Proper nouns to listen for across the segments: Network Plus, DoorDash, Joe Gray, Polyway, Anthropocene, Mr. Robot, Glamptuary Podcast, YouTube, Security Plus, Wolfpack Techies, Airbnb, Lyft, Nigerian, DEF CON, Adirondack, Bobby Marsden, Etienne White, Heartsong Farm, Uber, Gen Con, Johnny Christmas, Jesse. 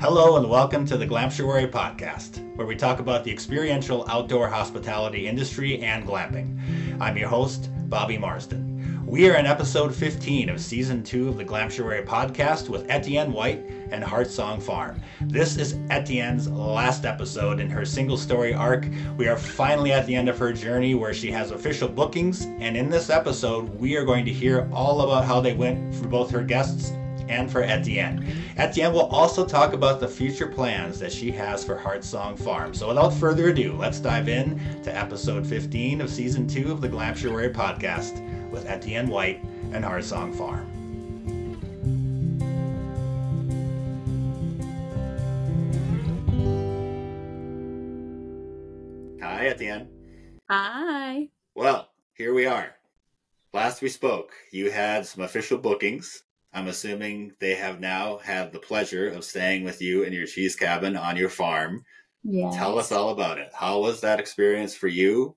Hello and welcome to the Glamptuary Podcast, where we talk about the experiential outdoor hospitality industry and glamping. I'm your host, Bobby Marsden. We are in episode 15 of season 2 of the Glamptuary Podcast with Etienne White and Heartsong Farm. This is Etienne's last episode in her single-story arc. We are finally at the end of her journey where she has official bookings, and in this episode, we are going to hear all about how they went for both her guests and for Etienne. Etienne will also talk about the future plans that she has for Heartsong Farm. So without further ado, let's dive in to episode 15 of season 2 of the Glamptuary Podcast with Etienne White and Heartsong Farm. Hi, Etienne. Hi. Well, here we are. Last we spoke, you had some official bookings. I'm assuming they have now had the pleasure of staying with you in your cheese cabin on your farm. Yeah. Tell us all about it. How was that experience for you?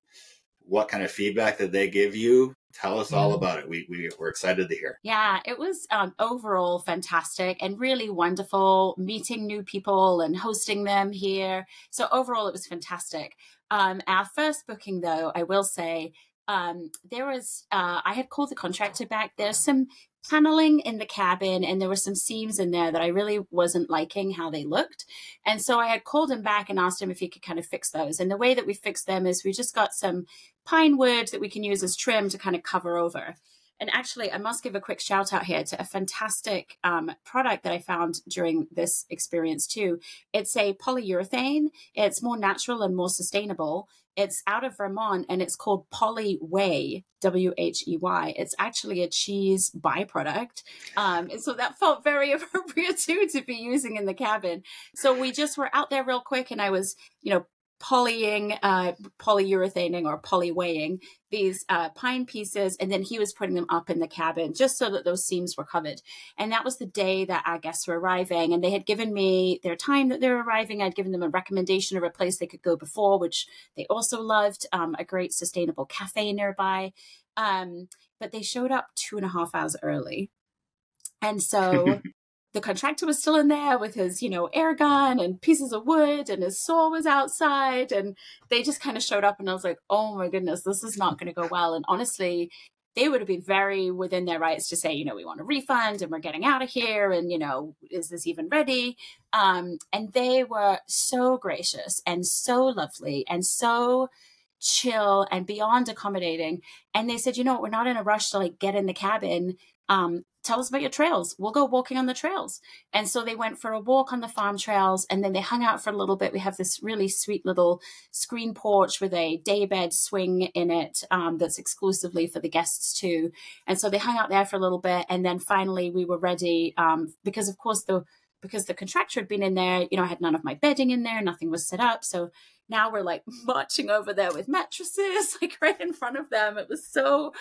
What kind of feedback did they give you? Tell us all about it. We're excited to hear. Yeah, it was overall fantastic and really wonderful meeting new people and hosting them here. So overall, it was fantastic. Our first booking, though, I will say, there was, I had called the contractor back. There's some paneling in the cabin and there were some seams in there that I really wasn't liking how they looked. And so I had called him back and asked him if he could kind of fix those. And the way that we fixed them is we just got some pine wood that we can use as trim to kind of cover over. And actually, I must give a quick shout out here to a fantastic product that I found during this experience too. It's a polyurethane. It's more natural and more sustainable. It's out of Vermont and it's called Polyway, W-H-E-Y. It's actually a cheese byproduct. And so that felt very appropriate too to be using in the cabin. So we just were out there real quick and I was, polyurethaning or polywaying these pine pieces. And then he was putting them up in the cabin just so that those seams were covered. And that was the day that our guests were arriving. And they had given me their time that they were arriving. I'd given them a recommendation of a place they could go before, which they also loved, a great sustainable cafe nearby. But they showed up 2.5 hours early. And so the contractor was still in there with his, air gun and pieces of wood and his saw was outside and they just kind of showed up and I was like, oh my goodness, this is not going to go well. And honestly, they would have been very within their rights to say, we want a refund and we're getting out of here and, is this even ready? And they were so gracious and so lovely and so chill and beyond accommodating. And they said, we're not in a rush to get in the cabin. Tell us about your trails. We'll go walking on the trails. And so they went for a walk on the farm trails and then they hung out for a little bit. We have this really sweet little screen porch with a daybed swing in it that's exclusively for the guests too. And so they hung out there for a little bit. And then finally we were ready because, of course, because the contractor had been in there, I had none of my bedding in there, nothing was set up. So now we're marching over there with mattresses right in front of them. It was so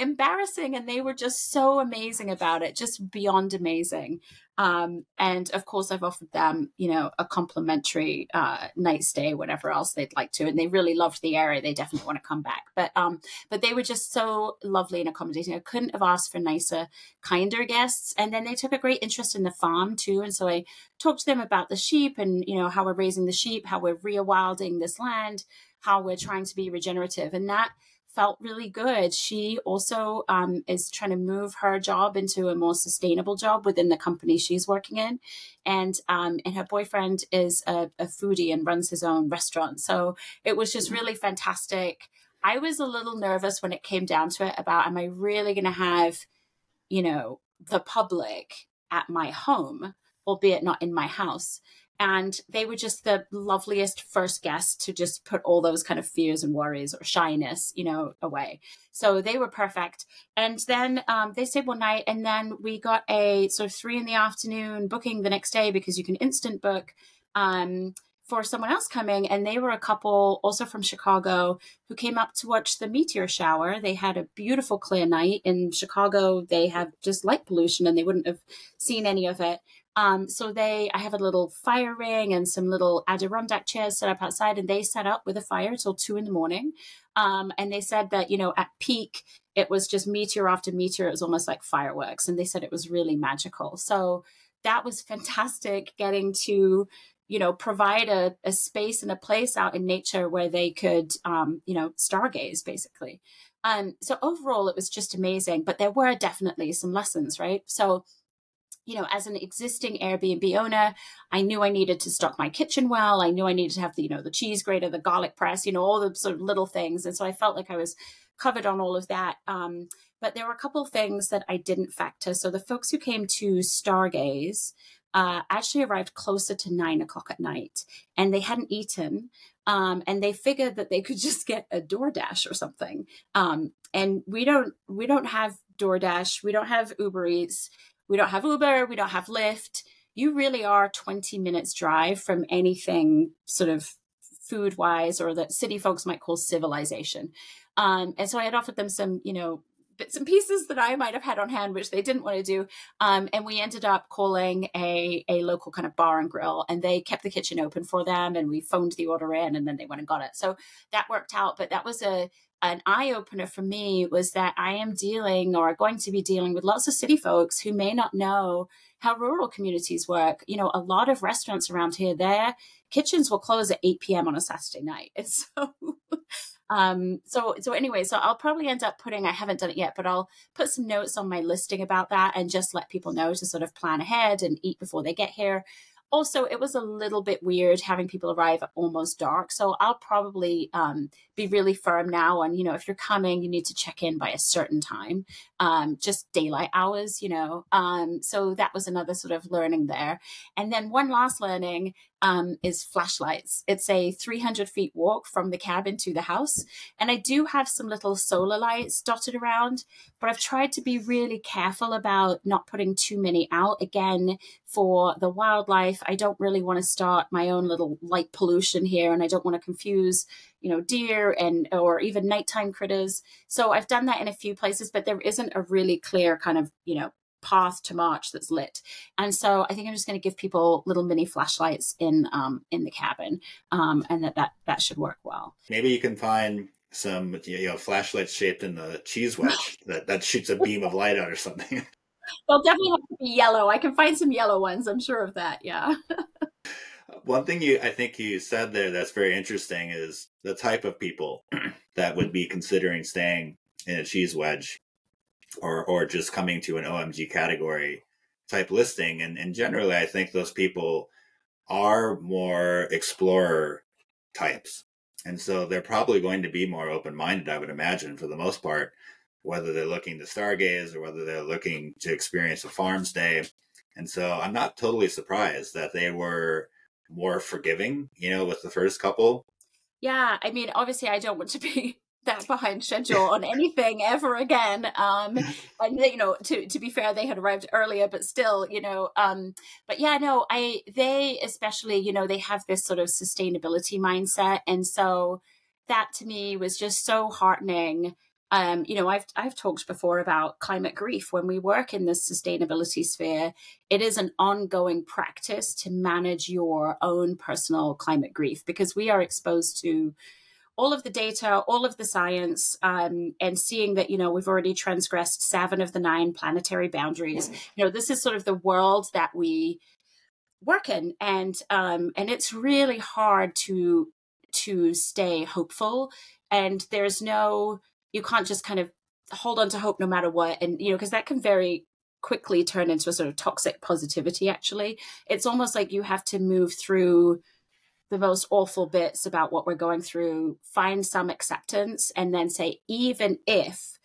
embarrassing and they were just so amazing about it, just beyond amazing. And of course I've offered them, a complimentary night stay, whatever else they'd like to, and they really loved the area. They definitely want to come back. But they were just so lovely and accommodating. I couldn't have asked for nicer, kinder guests. And then they took a great interest in the farm too. And so I talked to them about the sheep and, how we're raising the sheep, how we're rewilding this land, how we're trying to be regenerative. And that felt really good. She also is trying to move her job into a more sustainable job within the company she's working in. And her boyfriend is a foodie and runs his own restaurant. So it was just really fantastic. I was a little nervous when it came down to it about, am I really going to have, the public at my home, albeit not in my house? And they were just the loveliest first guests to just put all those kind of fears and worries or shyness, away. So they were perfect. And then they stayed one night and then we got a sort of 3 p.m. booking the next day because you can instant book for someone else coming. And they were a couple also from Chicago who came up to watch the meteor shower. They had a beautiful clear night in Chicago. They have just light pollution and they wouldn't have seen any of it. I have a little fire ring and some little Adirondack chairs set up outside and they sat up with a fire till 2 a.m. And they said that, at peak, it was just meteor after meteor. It was almost like fireworks. And they said it was really magical. So that was fantastic, getting to, you know, provide a space and a place out in nature where they could, you know, stargaze basically. So overall, it was just amazing, but there were definitely some lessons, right? So, you know, as an existing Airbnb owner, I knew I needed to stock my kitchen well. I knew I needed to have the, you know, the cheese grater, the garlic press, you know, all the sort of little things. And so I felt like I was covered on all of that. But there were a couple of things that I didn't factor. So the folks who came to stargaze actually arrived closer to 9 o'clock at night, and they hadn't eaten. And they figured that they could just get a DoorDash or something. And we don't have DoorDash. We don't have Uber Eats. We don't have Uber. We don't have Lyft. You really are 20 minutes drive from anything sort of food wise, or that city folks might call civilization. And so I had offered them some, you know, bits and pieces that I might have had on hand, which they didn't want to do. And we ended up calling a local kind of bar and grill, and they kept the kitchen open for them, and we phoned the order in, and then they went and got it. So that worked out. But that was an eye-opener for me, was that I am dealing, or going to be dealing, with lots of city folks who may not know how rural communities work. You know, a lot of restaurants around here, their kitchens will close at 8 p.m. on a Saturday night. And so... So anyway, so I'll probably end up putting, I haven't done it yet, but I'll put some notes on my listing about that and just let people know to sort of plan ahead and eat before they get here. Also, it was a little bit weird having people arrive at almost dark. So I'll probably be really firm now on, you know, if you're coming, you need to check in by a certain time, just daylight hours, you know. So that was another sort of learning there. And then one last learning is flashlights. It's a 300 feet walk from the cabin to the house. And I do have some little solar lights dotted around, but I've tried to be really careful about not putting too many out. Again, for the wildlife, I don't really want to start my own little light pollution here, and I don't want to confuse, you know, deer and, or even nighttime critters. So I've done that in a few places, but there isn't a really clear kind of, you know, path to march that's lit. And so I think I'm just going to give people little mini flashlights in the cabin, and that should work well. Maybe you can find some, you know, flashlights shaped in the cheese wedge that shoots a beam of light out or something. They'll definitely have to be yellow. I can find some yellow ones, I'm sure of that. Yeah. One thing I think you said there that's very interesting is the type of people that would be considering staying in a cheese wedge, or just coming to an OMG category type listing. And generally, I think those people are more explorer types. And so they're probably going to be more open-minded, I would imagine, for the most part, whether they're looking to stargaze or whether they're looking to experience a farm stay. And so I'm not totally surprised that they were more forgiving, you know, with the first couple. Yeah, I mean, obviously, I don't want to be that behind schedule on anything ever again. And you know, to be fair, they had arrived earlier, but still, you know, but yeah, no, they especially, you know, they have this sort of sustainability mindset. And so that to me was just so heartening. You know, I've talked before about climate grief. When we work in this sustainability sphere, it is an ongoing practice to manage your own personal climate grief, because we are exposed to all of the data, all of the science, and seeing that, you know, we've already transgressed 7 of the 9 planetary boundaries. You know, this is sort of the world that we work in, and it's really hard to stay hopeful. And there's no, you can't just kind of hold on to hope no matter what, and you know, because that can very quickly turn into a sort of toxic positivity. Actually, it's almost like you have to move through the most awful bits about what we're going through, find some acceptance, and then say, even if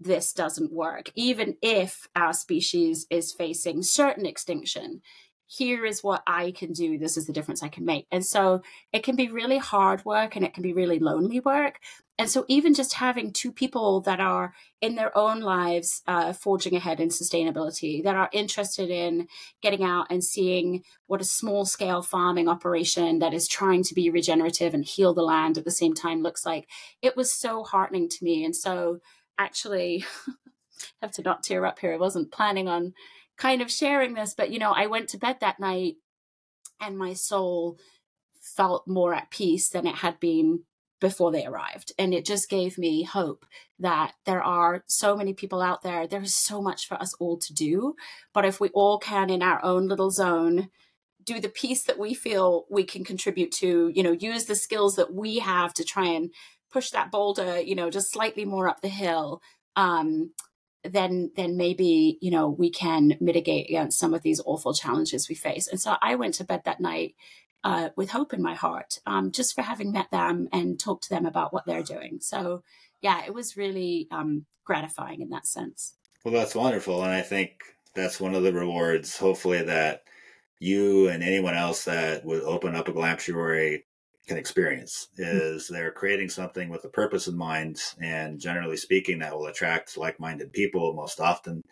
this doesn't work, even if our species is facing certain extinction, here is what I can do. This is the difference I can make. And so it can be really hard work, and it can be really lonely work. And so even just having two people that are in their own lives forging ahead in sustainability, that are interested in getting out and seeing what a small scale farming operation that is trying to be regenerative and heal the land at the same time looks like, it was so heartening to me. And so actually, have to not tear up here. I wasn't planning on kind of sharing this, but you know, I went to bed that night and my soul felt more at peace than it had been before they arrived. And it just gave me hope that there are so many people out there. There is so much for us all to do. But if we all can, in our own little zone, do the piece that we feel we can contribute to, you know, use the skills that we have to try and push that boulder, you know, just slightly more up the hill, then maybe, you know, we can mitigate against some of these awful challenges we face. And so I went to bed that night with hope in my heart, just for having met them and talked to them about what they're doing. So, yeah, it was really gratifying in that sense. Well, that's wonderful. And I think that's one of the rewards, hopefully, that you and anyone else that would open up a glamptuary can experience, is they're creating something with a purpose in mind. And generally speaking, that will attract like-minded people most often.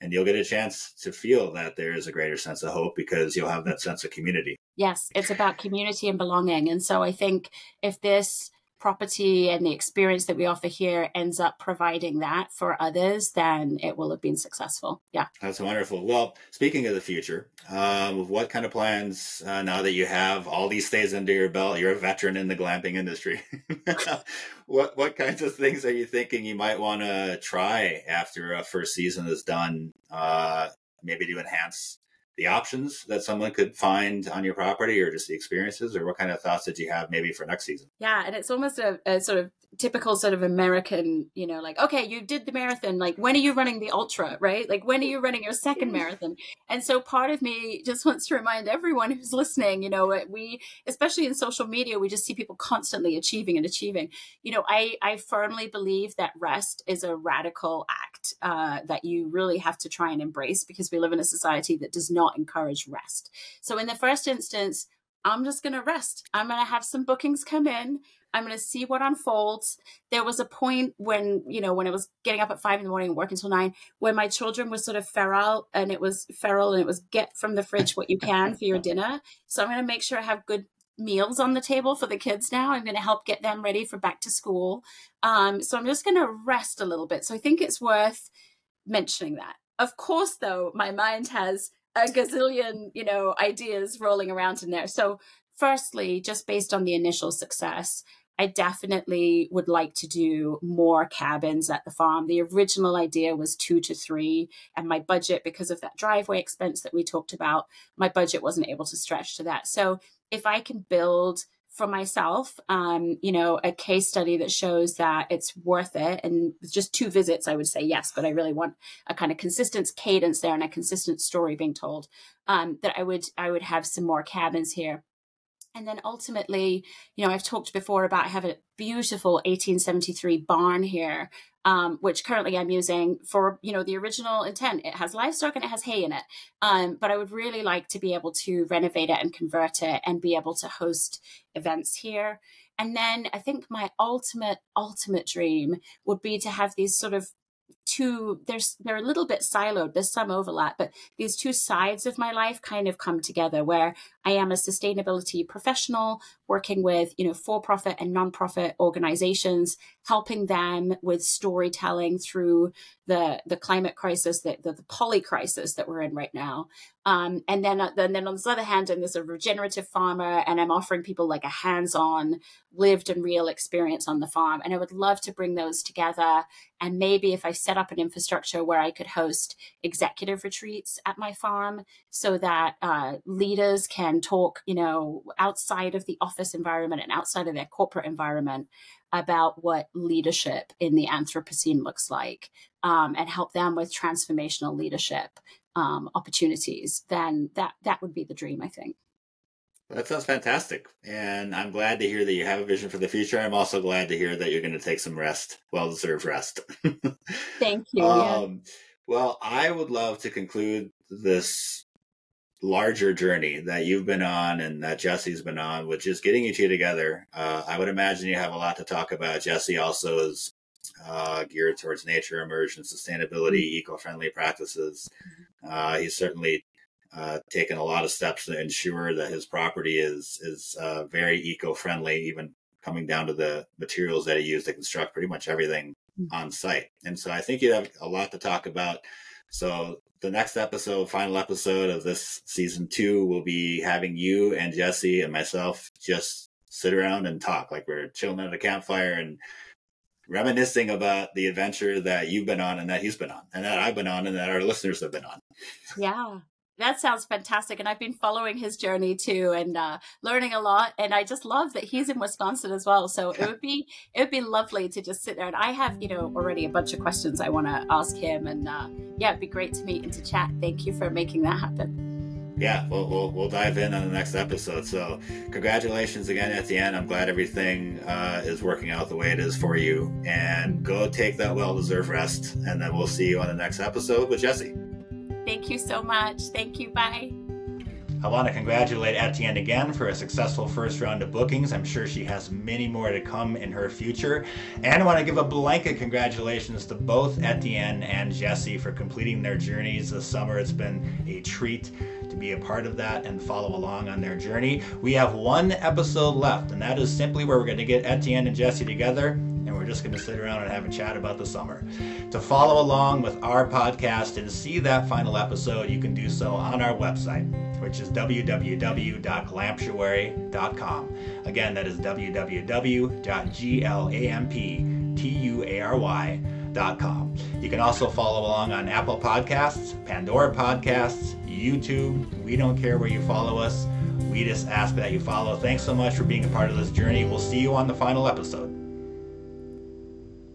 And you'll get a chance to feel that there is a greater sense of hope because you'll have that sense of community. Yes, it's about community and belonging. And so I think if this property and the experience that we offer here ends up providing that for others, then it will have been successful. Yeah. That's wonderful. Well, speaking of the future, what kind of plans now that you have all these days under your belt? You're a veteran in the glamping industry. What kinds of things are you thinking you might want to try after a first season is done, maybe to enhance the options that someone could find on your property, or just the experiences, or what kind of thoughts did you have maybe for next season? Yeah. And it's almost a sort of typical sort of American, you know, like, okay, you did the marathon. Like, when are you running the ultra, right? Like, when are you running your second marathon? And so part of me just wants to remind everyone who's listening, you know, we, especially in social media, we just see people constantly achieving and achieving. You know, I firmly believe that rest is a radical act that you really have to try and embrace, because we live in a society that does not encourage rest. So in the first instance, I'm just going to rest. I'm going to have some bookings come in. I'm going to see what unfolds. There was a point when, you know, when it was getting up at 5 a.m. and working till 9, when my children were sort of feral and it was get from the fridge what you can for your dinner. So I'm going to make sure I have good meals on the table for the kids now. I'm going to help get them ready for back to school. So I'm just going to rest a little bit. So I think it's worth mentioning that. Of course, though, my mind has a gazillion, you know, ideas rolling around in there. So firstly, just based on the initial success, I definitely would like to do more cabins at the farm. The original idea was 2 to 3, and my budget, because of that driveway expense that we talked about, my budget wasn't able to stretch to that. So if I can build for myself, you know, a case study that shows that it's worth it, and just 2 visits, I would say yes, but I really want a kind of consistent cadence there and a consistent story being told, that I would have some more cabins here. And then ultimately, you know, I've talked before about, I have a beautiful 1873 barn here, which currently I'm using for, you know, the original intent. It has livestock and it has hay in it. But I would really like to be able to renovate it and convert it and be able to host events here. And then I think my ultimate dream would be to have these sort of they're a little bit siloed, there's some overlap, but these 2 sides of my life kind of come together, where I am a sustainability professional working with, you know, for-profit and non-profit organizations, helping them with storytelling through the climate crisis, the poly crisis that we're in right now. And then on the other hand, and there's a regenerative farmer, and I'm offering people like a hands-on, lived and real experience on the farm. And I would love to bring those together. And maybe if I set up an infrastructure where I could host executive retreats at my farm, so that leaders can talk, you know, outside of the office environment and outside of their corporate environment, about what leadership in the Anthropocene looks like, and help them with transformational leadership opportunities, then that would be the dream, I think. That sounds fantastic. And I'm glad to hear that you have a vision for the future. I'm also glad to hear that you're going to take some rest, well-deserved rest. Thank you. Yeah. Well, I would love to conclude this larger journey that you've been on and that Jesse's been on, which is getting you two together. I would imagine you have a lot to talk about. Jesse also is geared towards nature immersion, sustainability, eco-friendly practices. He's certainly taken a lot of steps to ensure that his property is very eco-friendly, even coming down to the materials that he used to construct pretty much everything on site. And so I think you have a lot to talk about. So the next episode, final episode of this season 2, will be having you and Jesse and myself just sit around and talk. Like, we're chilling at a campfire and reminiscing about the adventure that you've been on and that he's been on and that I've been on and that our listeners have been on. Yeah. That sounds fantastic. And I've been following his journey too and learning a lot. And I just love that he's in Wisconsin as well. So it would be lovely to just sit there. And I have, already a bunch of questions I want to ask him. And it'd be great to meet and to chat. Thank you for making that happen. Yeah, we'll dive in on the next episode. So congratulations again, Etienne. I'm glad everything is working out the way it is for you. And go take that well-deserved rest. And then we'll see you on the next episode with Jesse. Thank you so much. Thank you. Bye. I want to congratulate Etienne again for a successful first round of bookings. I'm sure she has many more to come in her future. And I want to give a blanket congratulations to both Etienne and Jesse for completing their journeys this summer. It's been a treat to be a part of that and follow along on their journey. We have one episode left, and that is simply where we're going to get Etienne and Jesse together. And we're just going to sit around and have a chat about the summer. To follow along with our podcast and see that final episode, you can do so on our website, which is www.glamptuary.com. Again, that is www.glamptuary.com. You can also follow along on Apple Podcasts, Pandora Podcasts, YouTube. We don't care where you follow us. We just ask that you follow. Thanks so much for being a part of this journey. We'll see you on the final episode.